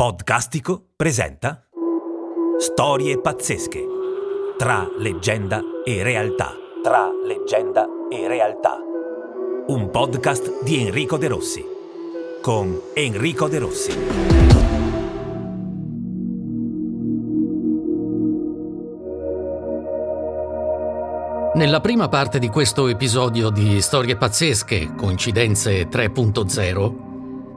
Podcastico presenta Storie pazzesche. Tra leggenda e realtà. Tra leggenda e realtà. Un podcast di Enrico De Rossi. Con Enrico De Rossi. Nella prima parte di questo episodio di Storie pazzesche, Coincidenze 3.0,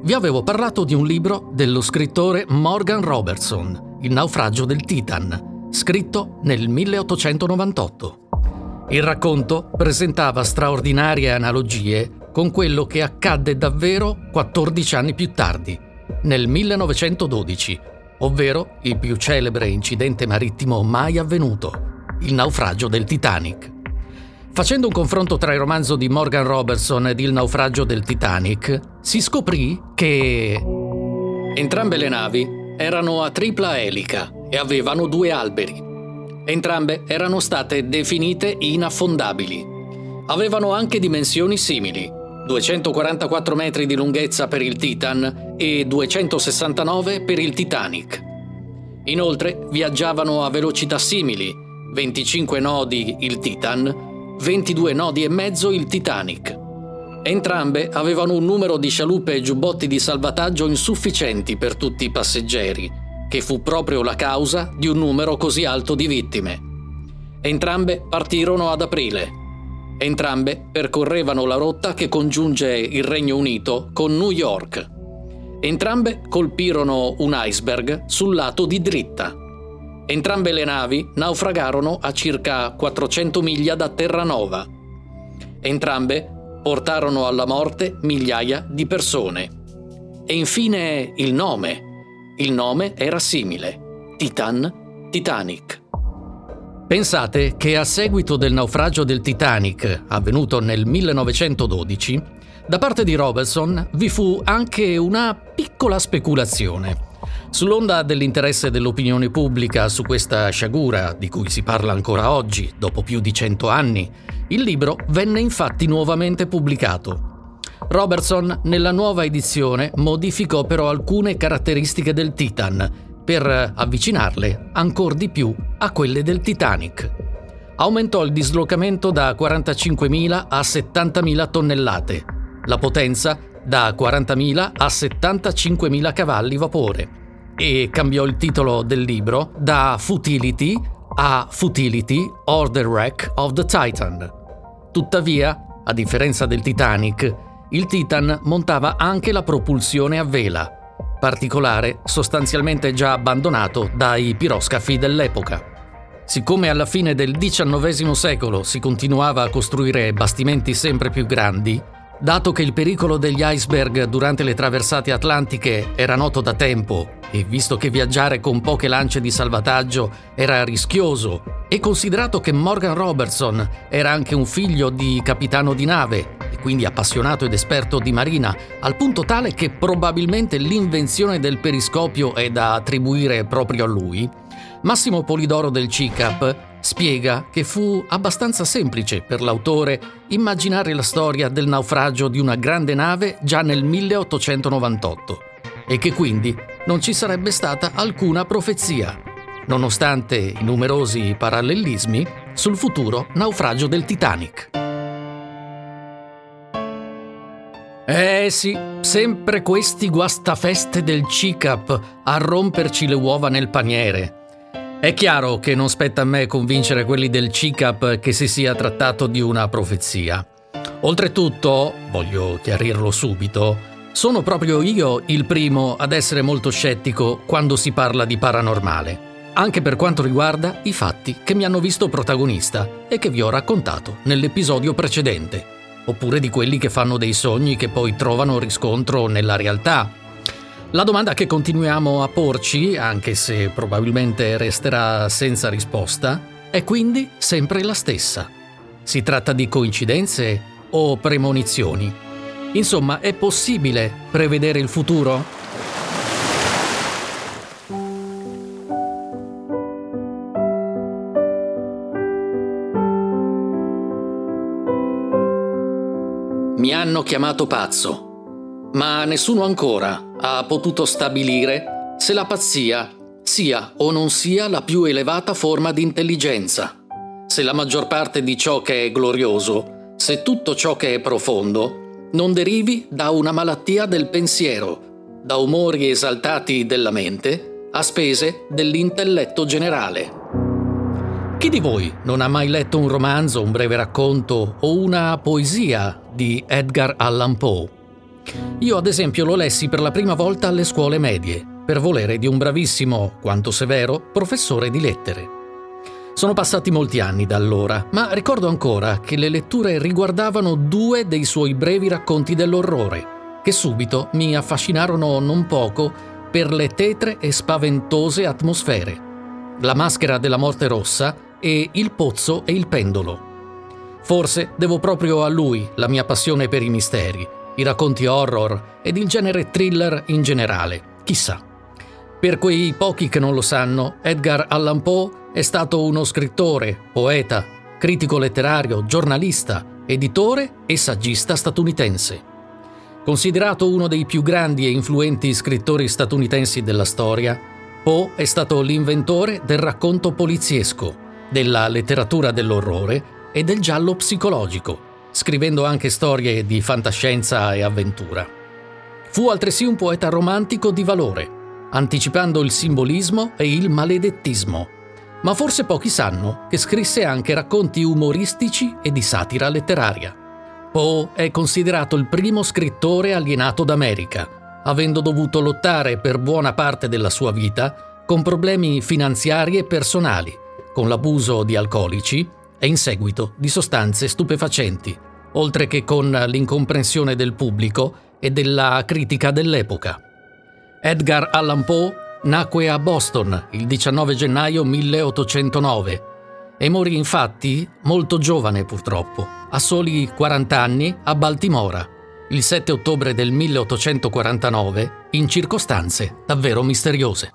vi avevo parlato di un libro dello scrittore Morgan Robertson, Il naufragio del Titan, scritto nel 1898. Il racconto presentava straordinarie analogie con quello che accadde davvero 14 anni più tardi, nel 1912, ovvero il più celebre incidente marittimo mai avvenuto, il naufragio del Titanic. Facendo un confronto tra il romanzo di Morgan Robertson ed Il naufragio del Titanic, si scoprì che entrambe le navi erano a tripla elica e avevano due alberi. Entrambe erano state definite inaffondabili. Avevano anche dimensioni simili, 244 metri di lunghezza per il Titan e 269 per il Titanic. Inoltre viaggiavano a velocità simili, 25 nodi il Titan, 22 nodi e mezzo il Titanic. Entrambe avevano un numero di scialuppe e giubbotti di salvataggio insufficienti per tutti i passeggeri, che fu proprio la causa di un numero così alto di vittime. Entrambe partirono ad aprile. Entrambe percorrevano la rotta che congiunge il Regno Unito con New York. Entrambe colpirono un iceberg sul lato di dritta. Entrambe le navi naufragarono a circa 400 miglia da Terranova. Entrambe portarono alla morte migliaia di persone. E infine il nome. Il nome era simile: Titan, Titanic. Pensate che a seguito del naufragio del Titanic, avvenuto nel 1912, da parte di Robertson vi fu anche una piccola speculazione. Sull'onda dell'interesse dell'opinione pubblica su questa sciagura, di cui si parla ancora oggi, dopo più di 100 anni, il libro venne infatti nuovamente pubblicato. Robertson, nella nuova edizione, modificò però alcune caratteristiche del Titan per avvicinarle ancor di più a quelle del Titanic. Aumentò il dislocamento da 45.000 a 70.000 tonnellate, la potenza da 40.000 a 75.000 cavalli vapore. E cambiò il titolo del libro da Futility a Futility or the Wreck of the Titan. Tuttavia, a differenza del Titanic, il Titan montava anche la propulsione a vela, particolare sostanzialmente già abbandonato dai piroscafi dell'epoca. Siccome alla fine del XIX secolo si continuava a costruire bastimenti sempre più grandi, dato che il pericolo degli iceberg durante le traversate atlantiche era noto da tempo e visto che viaggiare con poche lance di salvataggio era rischioso e considerato che Morgan Robertson era anche un figlio di capitano di nave e quindi appassionato ed esperto di marina, al punto tale che probabilmente l'invenzione del periscopio è da attribuire proprio a lui, Massimo Polidoro del CICAP spiega che fu abbastanza semplice per l'autore immaginare la storia del naufragio di una grande nave già nel 1898 e che quindi non ci sarebbe stata alcuna profezia, nonostante i numerosi parallelismi sul futuro naufragio del Titanic. Eh sì, sempre questi guastafeste del CICAP a romperci le uova nel paniere. È chiaro che non spetta a me convincere quelli del CICAP che si sia trattato di una profezia. Oltretutto, voglio chiarirlo subito, sono proprio io il primo ad essere molto scettico quando si parla di paranormale, anche per quanto riguarda i fatti che mi hanno visto protagonista e che vi ho raccontato nell'episodio precedente, oppure di quelli che fanno dei sogni che poi trovano riscontro nella realtà. La domanda che continuiamo a porci, anche se probabilmente resterà senza risposta, è quindi sempre la stessa. Si tratta di coincidenze o premonizioni? Insomma, è possibile prevedere il futuro? Mi hanno chiamato pazzo, ma nessuno ancora ha potuto stabilire se la pazzia sia o non sia la più elevata forma di intelligenza, se la maggior parte di ciò che è glorioso, se tutto ciò che è profondo, non derivi da una malattia del pensiero, da umori esaltati della mente, a spese dell'intelletto generale. Chi di voi non ha mai letto un romanzo, un breve racconto o una poesia di Edgar Allan Poe? Io ad esempio lo lessi per la prima volta alle scuole medie, per volere di un bravissimo, quanto severo, professore di lettere. Sono passati molti anni da allora, ma ricordo ancora che le letture riguardavano due dei suoi brevi racconti dell'orrore, che subito mi affascinarono non poco per le tetre e spaventose atmosfere. La maschera della morte rossa e Il pozzo e il pendolo. Forse devo proprio a lui la mia passione per i misteri, i racconti horror ed il genere thriller in generale, chissà. Per quei pochi che non lo sanno, Edgar Allan Poe è stato uno scrittore, poeta, critico letterario, giornalista, editore e saggista statunitense. Considerato uno dei più grandi e influenti scrittori statunitensi della storia, Poe è stato l'inventore del racconto poliziesco, della letteratura dell'orrore e del giallo psicologico, scrivendo anche storie di fantascienza e avventura. Fu altresì un poeta romantico di valore, anticipando il simbolismo e il maledettismo, ma forse pochi sanno che scrisse anche racconti umoristici e di satira letteraria. Poe è considerato il primo scrittore alienato d'America, avendo dovuto lottare per buona parte della sua vita con problemi finanziari e personali, con l'abuso di alcolici e in seguito di sostanze stupefacenti, oltre che con l'incomprensione del pubblico e della critica dell'epoca. Edgar Allan Poe nacque a Boston il 19 gennaio 1809 e morì infatti molto giovane purtroppo, a soli 40 anni a Baltimora, il 7 ottobre del 1849, in circostanze davvero misteriose.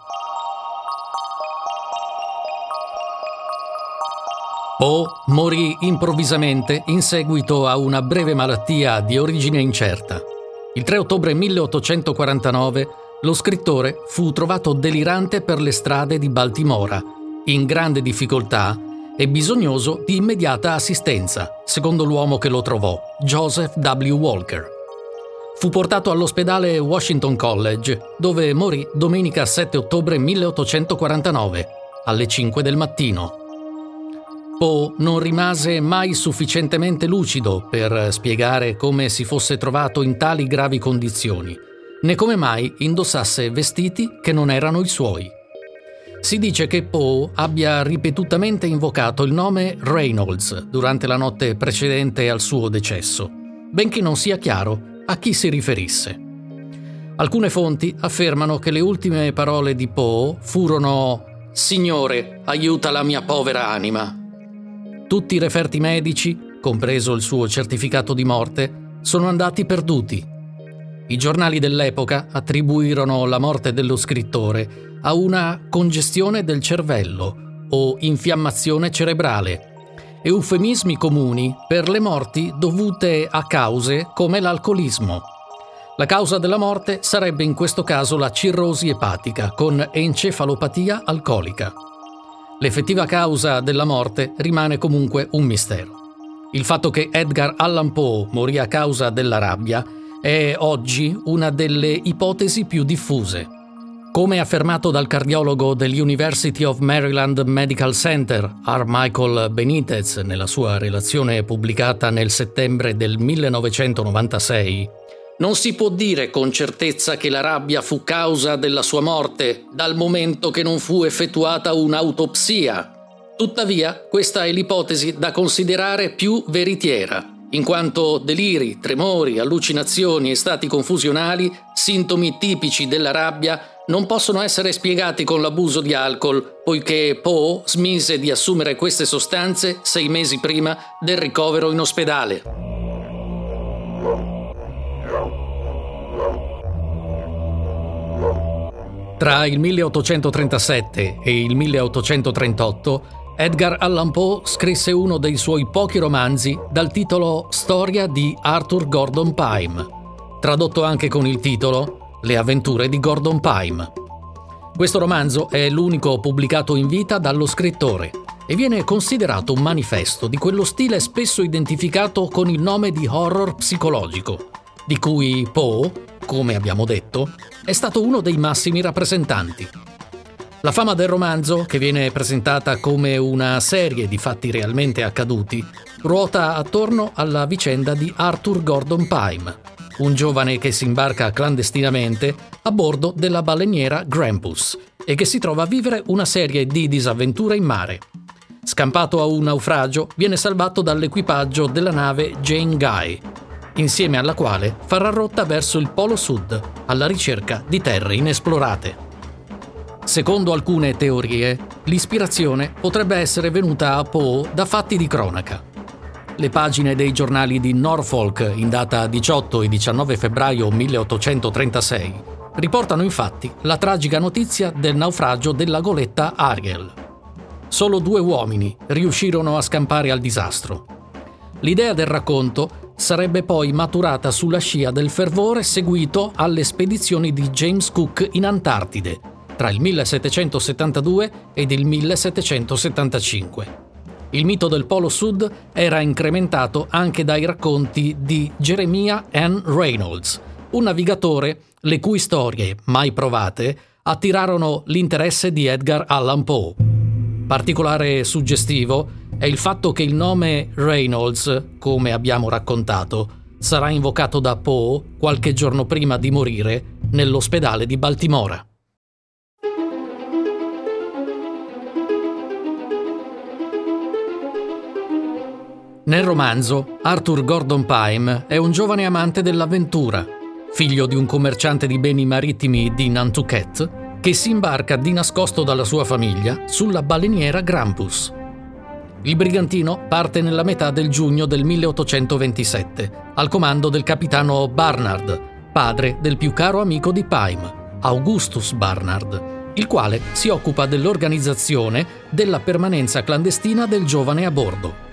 Poe morì improvvisamente in seguito a una breve malattia di origine incerta. Il 3 ottobre 1849 lo scrittore fu trovato delirante per le strade di Baltimora, in grande difficoltà e bisognoso di immediata assistenza, secondo l'uomo che lo trovò, Joseph W. Walker. Fu portato all'ospedale Washington College, dove morì domenica 7 ottobre 1849, alle 5 del mattino. Poe non rimase mai sufficientemente lucido per spiegare come si fosse trovato in tali gravi condizioni, né come mai indossasse vestiti che non erano i suoi. Si dice che Poe abbia ripetutamente invocato il nome Reynolds durante la notte precedente al suo decesso, benché non sia chiaro a chi si riferisse. Alcune fonti affermano che le ultime parole di Poe furono «Signore, aiuta la mia povera anima». Tutti i referti medici, compreso il suo certificato di morte, sono andati perduti. I giornali dell'epoca attribuirono la morte dello scrittore a una congestione del cervello o infiammazione cerebrale, eufemismi comuni per le morti dovute a cause come l'alcolismo. La causa della morte sarebbe in questo caso la cirrosi epatica con encefalopatia alcolica. L'effettiva causa della morte rimane comunque un mistero. Il fatto che Edgar Allan Poe morì a causa della rabbia è oggi una delle ipotesi più diffuse. Come affermato dal cardiologo dell'University of Maryland Medical Center, Michael Benitez, nella sua relazione pubblicata nel settembre del 1996, non si può dire con certezza che la rabbia fu causa della sua morte, dal momento che non fu effettuata un'autopsia. Tuttavia, questa è l'ipotesi da considerare più veritiera, in quanto deliri, tremori, allucinazioni e stati confusionali, sintomi tipici della rabbia, non possono essere spiegati con l'abuso di alcol, poiché Poe smise di assumere queste sostanze 6 mesi prima del ricovero in ospedale. Tra il 1837 e il 1838, Edgar Allan Poe scrisse uno dei suoi pochi romanzi dal titolo Storia di Arthur Gordon Pym, tradotto anche con il titolo Le avventure di Gordon Pym. Questo romanzo è l'unico pubblicato in vita dallo scrittore e viene considerato un manifesto di quello stile spesso identificato con il nome di horror psicologico, di cui Poe, come abbiamo detto, è stato uno dei massimi rappresentanti. La fama del romanzo, che viene presentata come una serie di fatti realmente accaduti, ruota attorno alla vicenda di Arthur Gordon Pym, un giovane che si imbarca clandestinamente a bordo della baleniera Grampus e che si trova a vivere una serie di disavventure in mare. Scampato a un naufragio, viene salvato dall'equipaggio della nave Jane Guy, insieme alla quale farà rotta verso il Polo Sud alla ricerca di terre inesplorate. Secondo alcune teorie, l'ispirazione potrebbe essere venuta a Poe da fatti di cronaca. Le pagine dei giornali di Norfolk in data 18 e 19 febbraio 1836 riportano infatti la tragica notizia del naufragio della goletta Ariel. Solo 2 uomini riuscirono a scampare al disastro. L'idea del racconto sarebbe poi maturata sulla scia del fervore seguito alle spedizioni di James Cook in Antartide, tra il 1772 ed il 1775. Il mito del Polo Sud era incrementato anche dai racconti di Jeremiah N. Reynolds, un navigatore le cui storie, mai provate, attirarono l'interesse di Edgar Allan Poe. Particolare suggestivo è il fatto che il nome Reynolds, come abbiamo raccontato, sarà invocato da Poe qualche giorno prima di morire nell'ospedale di Baltimora. Nel romanzo, Arthur Gordon Pym è un giovane amante dell'avventura, figlio di un commerciante di beni marittimi di Nantucket, che si imbarca di nascosto dalla sua famiglia sulla baleniera Grampus. Il brigantino parte nella metà del giugno del 1827, al comando del capitano Barnard, padre del più caro amico di Pym, Augustus Barnard, il quale si occupa dell'organizzazione della permanenza clandestina del giovane a bordo.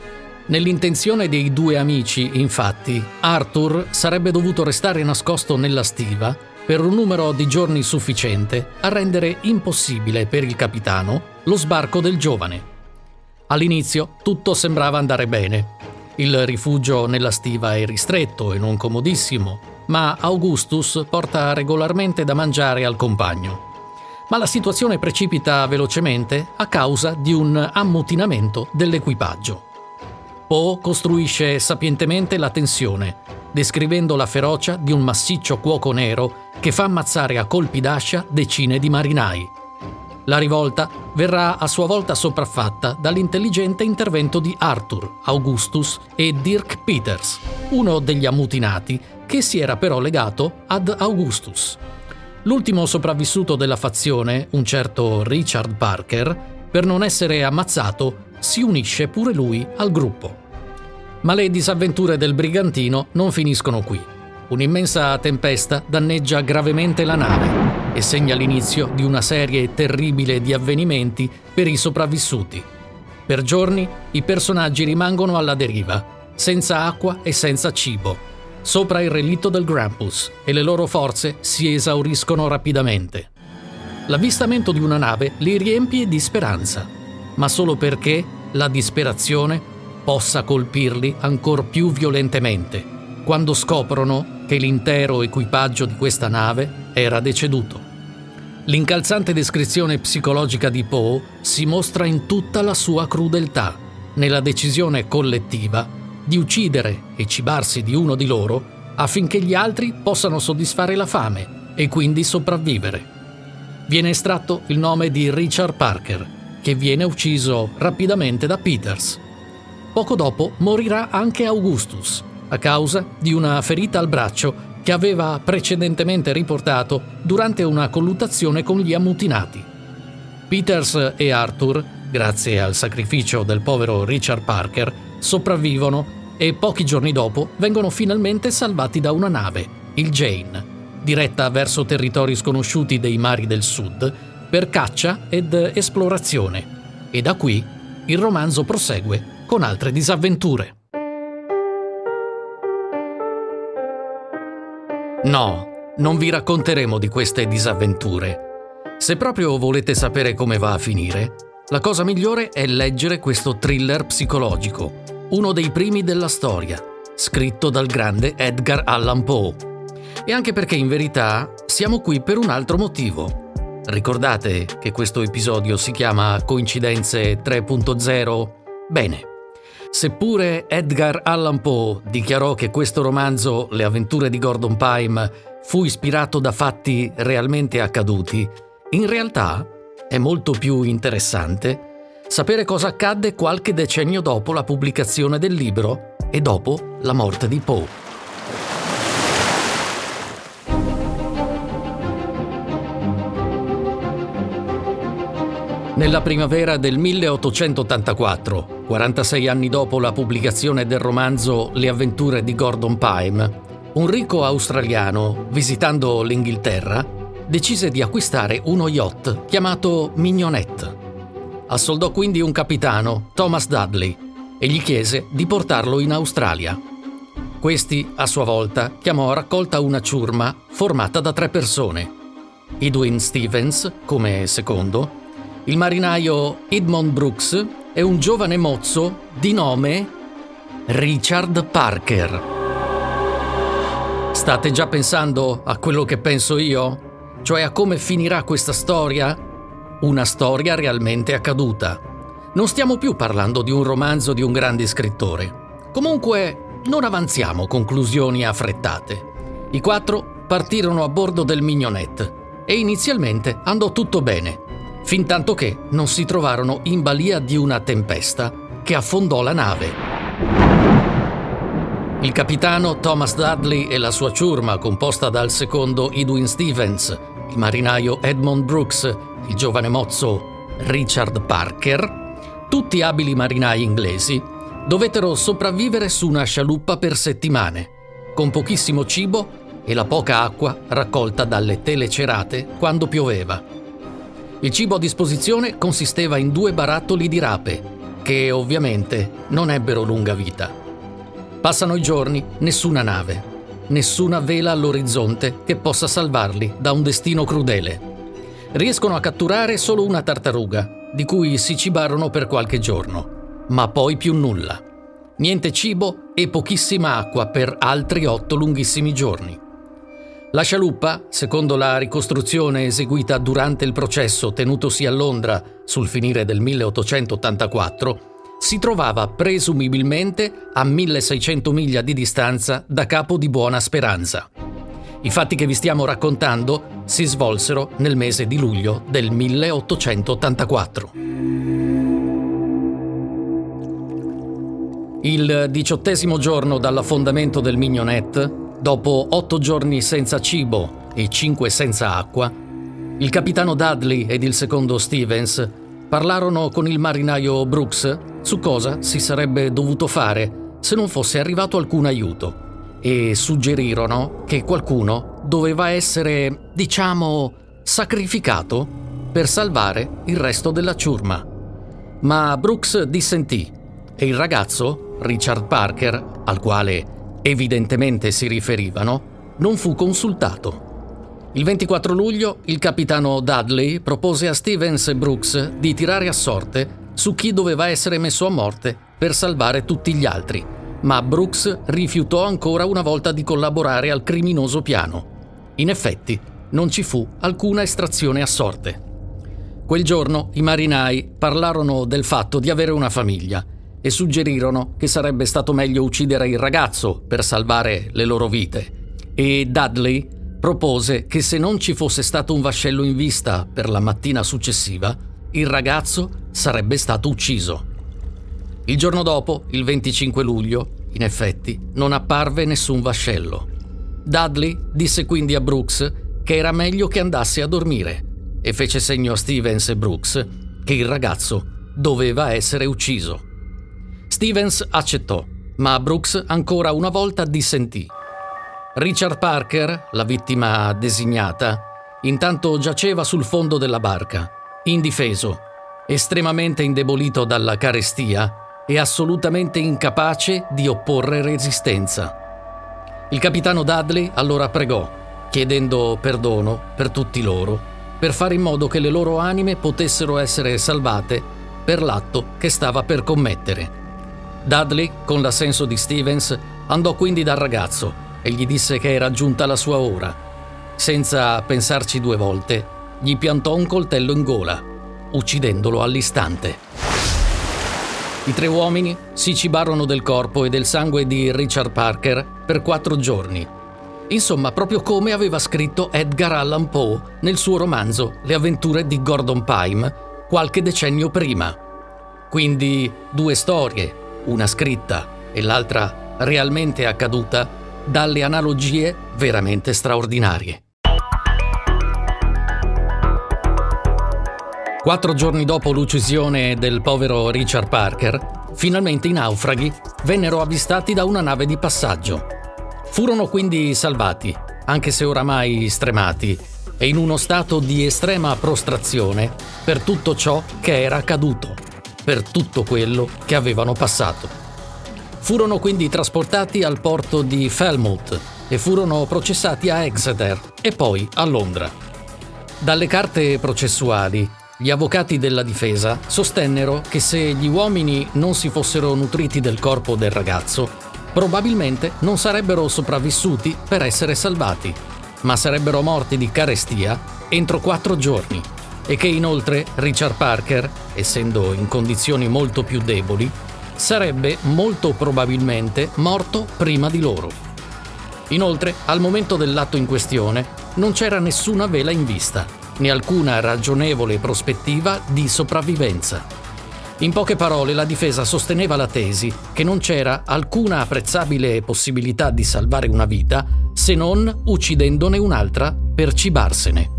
Nell'intenzione dei 2 amici, infatti, Arthur sarebbe dovuto restare nascosto nella stiva per un numero di giorni sufficiente a rendere impossibile per il capitano lo sbarco del giovane. All'inizio tutto sembrava andare bene. Il rifugio nella stiva è ristretto e non comodissimo, ma Augustus porta regolarmente da mangiare al compagno. Ma la situazione precipita velocemente a causa di un ammutinamento dell'equipaggio. Poe costruisce sapientemente la tensione, descrivendo la ferocia di un massiccio cuoco nero che fa ammazzare a colpi d'ascia decine di marinai. La rivolta verrà a sua volta sopraffatta dall'intelligente intervento di Arthur, Augustus e Dirk Peters, uno degli ammutinati che si era però legato ad Augustus. L'ultimo sopravvissuto della fazione, un certo Richard Parker, per non essere ammazzato, si unisce pure lui al gruppo. Ma le disavventure del brigantino non finiscono qui. Un'immensa tempesta danneggia gravemente la nave e segna l'inizio di una serie terribile di avvenimenti per i sopravvissuti. Per giorni i personaggi rimangono alla deriva, senza acqua e senza cibo, sopra il relitto del Grampus, e le loro forze si esauriscono rapidamente. L'avvistamento di una nave li riempie di speranza, ma solo perché la disperazione possa colpirli ancor più violentemente, quando scoprono che l'intero equipaggio di questa nave era deceduto. L'incalzante descrizione psicologica di Poe si mostra in tutta la sua crudeltà, nella decisione collettiva di uccidere e cibarsi di uno di loro affinché gli altri possano soddisfare la fame e quindi sopravvivere. Viene estratto il nome di Richard Parker, che viene ucciso rapidamente da Peters. Poco dopo morirà anche Augustus, a causa di una ferita al braccio che aveva precedentemente riportato durante una colluttazione con gli ammutinati. Peters e Arthur, grazie al sacrificio del povero Richard Parker, sopravvivono e pochi giorni dopo vengono finalmente salvati da una nave, il Jane, diretta verso territori sconosciuti dei mari del sud, per caccia ed esplorazione, e da qui il romanzo prosegue con altre disavventure. No, non vi racconteremo di queste disavventure. Se proprio volete sapere come va a finire, la cosa migliore è leggere questo thriller psicologico, uno dei primi della storia, scritto dal grande Edgar Allan Poe. E anche perché in verità siamo qui per un altro motivo. Ricordate che questo episodio si chiama Coincidenze 3.0? Bene. Seppure Edgar Allan Poe dichiarò che questo romanzo, Le avventure di Gordon Pym, fu ispirato da fatti realmente accaduti, in realtà è molto più interessante sapere cosa accadde qualche decennio dopo la pubblicazione del libro e dopo la morte di Poe. Nella primavera del 1884, 46 anni dopo la pubblicazione del romanzo Le avventure di Gordon Pym, un ricco australiano, visitando l'Inghilterra, decise di acquistare uno yacht chiamato Mignonette. Assoldò quindi un capitano, Thomas Dudley, e gli chiese di portarlo in Australia. Questi, a sua volta, chiamò a raccolta una ciurma formata da 3 persone: Edwin Stevens come secondo, il marinaio Edmond Brooks e un giovane mozzo di nome Richard Parker. State già pensando a quello che penso io? Cioè a come finirà questa storia? Una storia realmente accaduta. Non stiamo più parlando di un romanzo di un grande scrittore. Comunque, non avanziamo conclusioni affrettate. I 4 partirono a bordo del Mignonette e inizialmente andò tutto bene, fintanto che non si trovarono in balia di una tempesta che affondò la nave. Il capitano Thomas Dudley e la sua ciurma, composta dal secondo Edwin Stevens, il marinaio Edmond Brooks, il giovane mozzo Richard Parker, tutti abili marinai inglesi, dovettero sopravvivere su una scialuppa per settimane, con pochissimo cibo e la poca acqua raccolta dalle tele cerate quando pioveva. Il cibo a disposizione consisteva in 2 barattoli di rape, che ovviamente non ebbero lunga vita. Passano i giorni, nessuna nave, nessuna vela all'orizzonte che possa salvarli da un destino crudele. Riescono a catturare solo una tartaruga, di cui si cibarono per qualche giorno, ma poi più nulla. Niente cibo e pochissima acqua per altri 8 lunghissimi giorni. La scialuppa, secondo la ricostruzione eseguita durante il processo tenutosi a Londra sul finire del 1884, si trovava presumibilmente a 1600 miglia di distanza da Capo di Buona Speranza. I fatti che vi stiamo raccontando si svolsero nel mese di luglio del 1884. Il 18° giorno dall'affondamento del Mignonette, dopo 8 giorni senza cibo e 5 senza acqua, il capitano Dudley ed il secondo Stevens parlarono con il marinaio Brooks su cosa si sarebbe dovuto fare se non fosse arrivato alcun aiuto e suggerirono che qualcuno doveva essere, diciamo, sacrificato per salvare il resto della ciurma. Ma Brooks dissentì e il ragazzo, Richard Parker, al quale evidentemente si riferivano, non fu consultato. Il 24 luglio il capitano Dudley propose a Stevens e Brooks di tirare a sorte su chi doveva essere messo a morte per salvare tutti gli altri, ma Brooks rifiutò ancora una volta di collaborare al criminoso piano. In effetti, non ci fu alcuna estrazione a sorte. Quel giorno i marinai parlarono del fatto di avere una famiglia e suggerirono che sarebbe stato meglio uccidere il ragazzo per salvare le loro vite. E Dudley propose che se non ci fosse stato un vascello in vista per la mattina successiva, il ragazzo sarebbe stato ucciso. Il giorno dopo, il 25 luglio, in effetti, non apparve nessun vascello. Dudley disse quindi a Brooks che era meglio che andasse a dormire e fece segno a Stevens e Brooks che il ragazzo doveva essere ucciso. Stevens accettò, ma Brooks ancora una volta dissentì. Richard Parker, la vittima designata, intanto giaceva sul fondo della barca, indifeso, estremamente indebolito dalla carestia e assolutamente incapace di opporre resistenza. Il capitano Dudley allora pregò, chiedendo perdono per tutti loro, per fare in modo che le loro anime potessero essere salvate per l'atto che stava per commettere. Dudley, con l'assenso di Stevens, andò quindi dal ragazzo e gli disse che era giunta la sua ora. Senza pensarci due volte, gli piantò un coltello in gola, uccidendolo all'istante. I tre uomini si cibarono del corpo e del sangue di Richard Parker per 4 giorni. Insomma, proprio come aveva scritto Edgar Allan Poe nel suo romanzo Le avventure di Gordon Pym qualche decennio prima. Quindi 2 storie, una scritta e l'altra realmente accaduta, dalle analogie veramente straordinarie. 4 giorni dopo l'uccisione del povero Richard Parker, finalmente i naufraghi vennero avvistati da una nave di passaggio. Furono quindi salvati, anche se oramai stremati, e in uno stato di estrema prostrazione per tutto ciò che era accaduto, per tutto quello che avevano passato. Furono quindi trasportati al porto di Falmouth e furono processati a Exeter e poi a Londra. Dalle carte processuali, gli avvocati della difesa sostennero che se gli uomini non si fossero nutriti del corpo del ragazzo, probabilmente non sarebbero sopravvissuti per essere salvati, ma sarebbero morti di carestia entro 4 giorni. E che inoltre Richard Parker, essendo in condizioni molto più deboli, sarebbe molto probabilmente morto prima di loro. Inoltre, al momento dell'atto in questione, non c'era nessuna vela in vista, né alcuna ragionevole prospettiva di sopravvivenza. In poche parole, la difesa sosteneva la tesi che non c'era alcuna apprezzabile possibilità di salvare una vita se non uccidendone un'altra per cibarsene.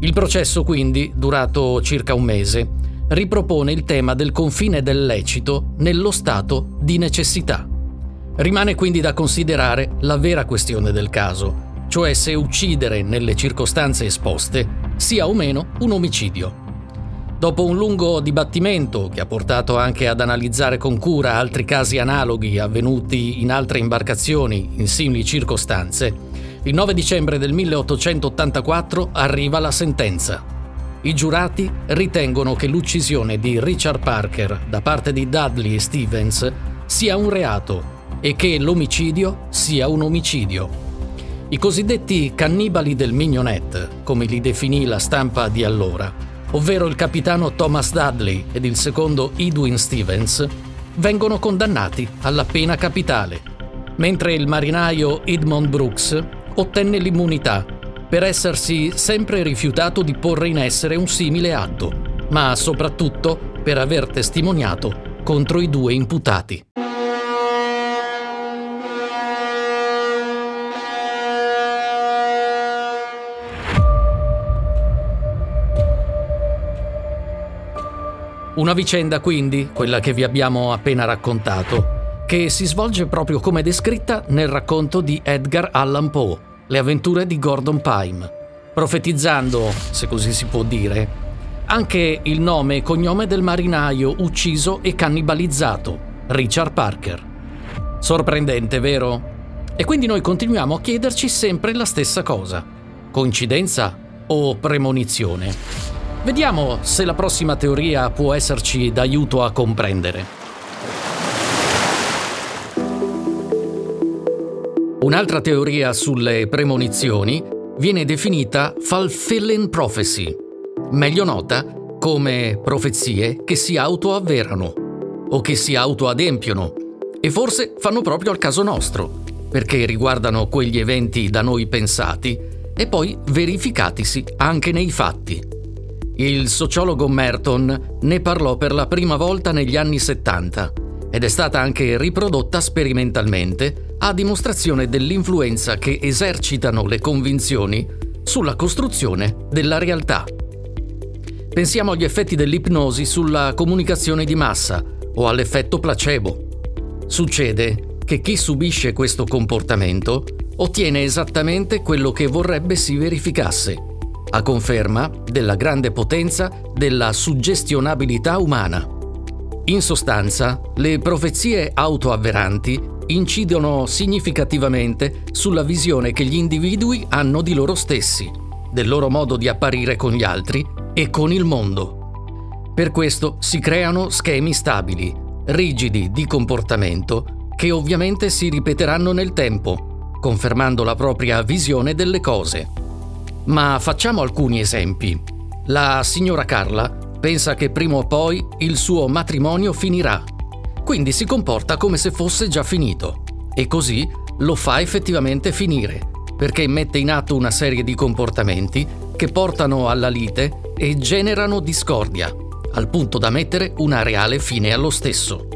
Il processo quindi, durato circa 1 mese, ripropone il tema del confine del lecito nello stato di necessità. Rimane quindi da considerare la vera questione del caso, cioè se uccidere nelle circostanze esposte sia o meno un omicidio. Dopo un lungo dibattimento che ha portato anche ad analizzare con cura altri casi analoghi avvenuti in altre imbarcazioni in simili circostanze, il 9 dicembre del 1884 arriva la sentenza. I giurati ritengono che l'uccisione di Richard Parker da parte di Dudley e Stevens sia un reato e che l'omicidio sia un omicidio. I cosiddetti cannibali del Mignonette, come li definì la stampa di allora, ovvero il capitano Thomas Dudley ed il secondo Edwin Stevens, vengono condannati alla pena capitale, mentre il marinaio Edmond Brooks ottenne l'immunità per essersi sempre rifiutato di porre in essere un simile atto, ma soprattutto per aver testimoniato contro i 2 imputati. Una vicenda quindi, quella che vi abbiamo appena raccontato, che si svolge proprio come descritta nel racconto di Edgar Allan Poe, Le avventure di Gordon Pym, profetizzando, se così si può dire, anche il nome e cognome del marinaio ucciso e cannibalizzato, Richard Parker. Sorprendente, vero? E quindi noi continuiamo a chiederci sempre la stessa cosa: coincidenza o premonizione? Vediamo se la prossima teoria può esserci d'aiuto a comprendere. Un'altra teoria sulle premonizioni viene definita fulfilling prophecy, meglio nota come profezie che si autoavverano o che si autoadempiono, e forse fanno proprio al caso nostro, perché riguardano quegli eventi da noi pensati e poi verificatisi anche nei fatti. Il sociologo Merton ne parlò per la prima volta negli anni 70 ed è stata anche riprodotta sperimentalmente a dimostrazione dell'influenza che esercitano le convinzioni sulla costruzione della realtà. Pensiamo agli effetti dell'ipnosi sulla comunicazione di massa o all'effetto placebo. Succede che chi subisce questo comportamento ottiene esattamente quello che vorrebbe si verificasse, a conferma della grande potenza della suggestionabilità umana. In sostanza, le profezie autoavveranti incidono significativamente sulla visione che gli individui hanno di loro stessi, del loro modo di apparire con gli altri e con il mondo. Per questo si creano schemi stabili, rigidi di comportamento, che ovviamente si ripeteranno nel tempo, confermando la propria visione delle cose. Ma facciamo alcuni esempi. La signora Carla pensa che prima o poi il suo matrimonio finirà, quindi si comporta come se fosse già finito, e così lo fa effettivamente finire, perché mette in atto una serie di comportamenti che portano alla lite e generano discordia, al punto da mettere una reale fine allo stesso.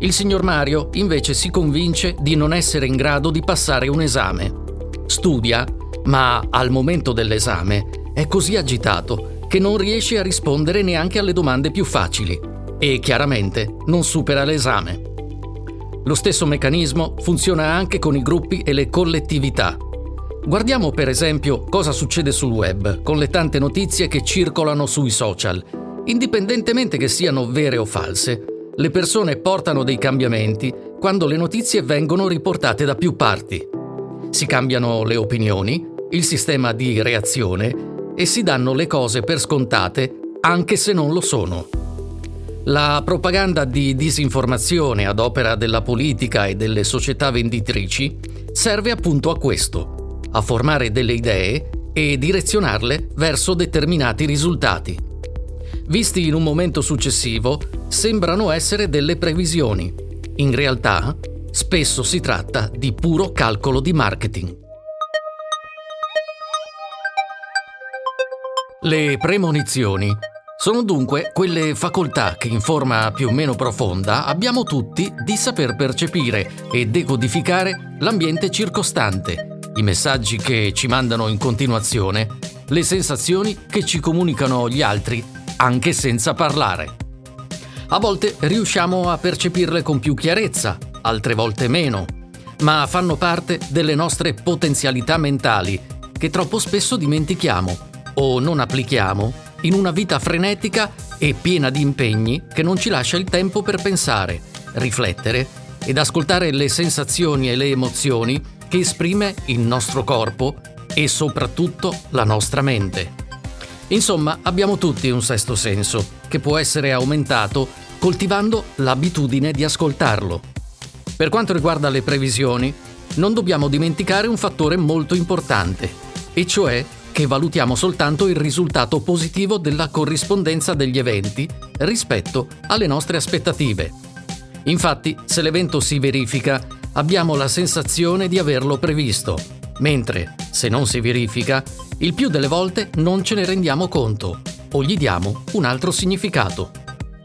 Il signor Mario invece si convince di non essere in grado di passare un esame. Studia, ma al momento dell'esame è così agitato che non riesce a rispondere neanche alle domande più facili e chiaramente non supera l'esame. Lo stesso meccanismo funziona anche con i gruppi e le collettività. Guardiamo per esempio cosa succede sul web con le tante notizie che circolano sui social. Indipendentemente che siano vere o false, le persone portano dei cambiamenti quando le notizie vengono riportate da più parti. Si cambiano le opinioni, il sistema di reazione e si danno le cose per scontate anche se non lo sono. La propaganda di disinformazione ad opera della politica e delle società venditrici serve appunto a questo, a formare delle idee e direzionarle verso determinati risultati. Visti in un momento successivo, sembrano essere delle previsioni. In realtà, spesso si tratta di puro calcolo di marketing. Le premonizioni sono dunque quelle facoltà che in forma più o meno profonda abbiamo tutti di saper percepire e decodificare l'ambiente circostante, i messaggi che ci mandano in continuazione, le sensazioni che ci comunicano gli altri anche senza parlare. A volte riusciamo a percepirle con più chiarezza, altre volte meno, ma fanno parte delle nostre potenzialità mentali che troppo spesso dimentichiamo o non applichiamo in una vita frenetica e piena di impegni che non ci lascia il tempo per pensare, riflettere ed ascoltare le sensazioni e le emozioni che esprime il nostro corpo e soprattutto la nostra mente. Insomma, abbiamo tutti un sesto senso, che può essere aumentato coltivando l'abitudine di ascoltarlo. Per quanto riguarda le previsioni, non dobbiamo dimenticare un fattore molto importante, e cioè che valutiamo soltanto il risultato positivo della corrispondenza degli eventi rispetto alle nostre aspettative. Infatti, se l'evento si verifica, abbiamo la sensazione di averlo previsto, mentre, se non si verifica, il più delle volte non ce ne rendiamo conto o gli diamo un altro significato.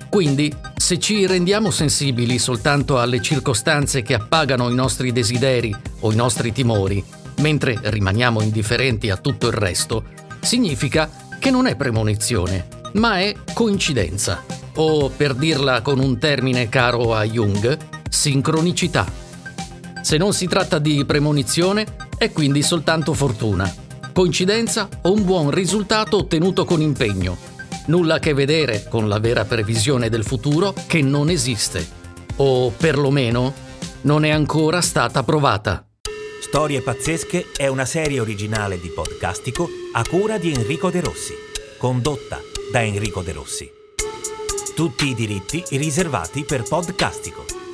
Quindi, se ci rendiamo sensibili soltanto alle circostanze che appagano i nostri desideri o i nostri timori, mentre rimaniamo indifferenti a tutto il resto, significa che non è premonizione, ma è coincidenza, o per dirla con un termine caro a Jung, sincronicità. Se non si tratta di premonizione, è quindi soltanto fortuna, coincidenza o un buon risultato ottenuto con impegno. Nulla a che vedere con la vera previsione del futuro che non esiste, o perlomeno non è ancora stata provata. Storie pazzesche è una serie originale di Podcastico a cura di Enrico De Rossi, condotta da Enrico De Rossi. Tutti i diritti riservati per Podcastico.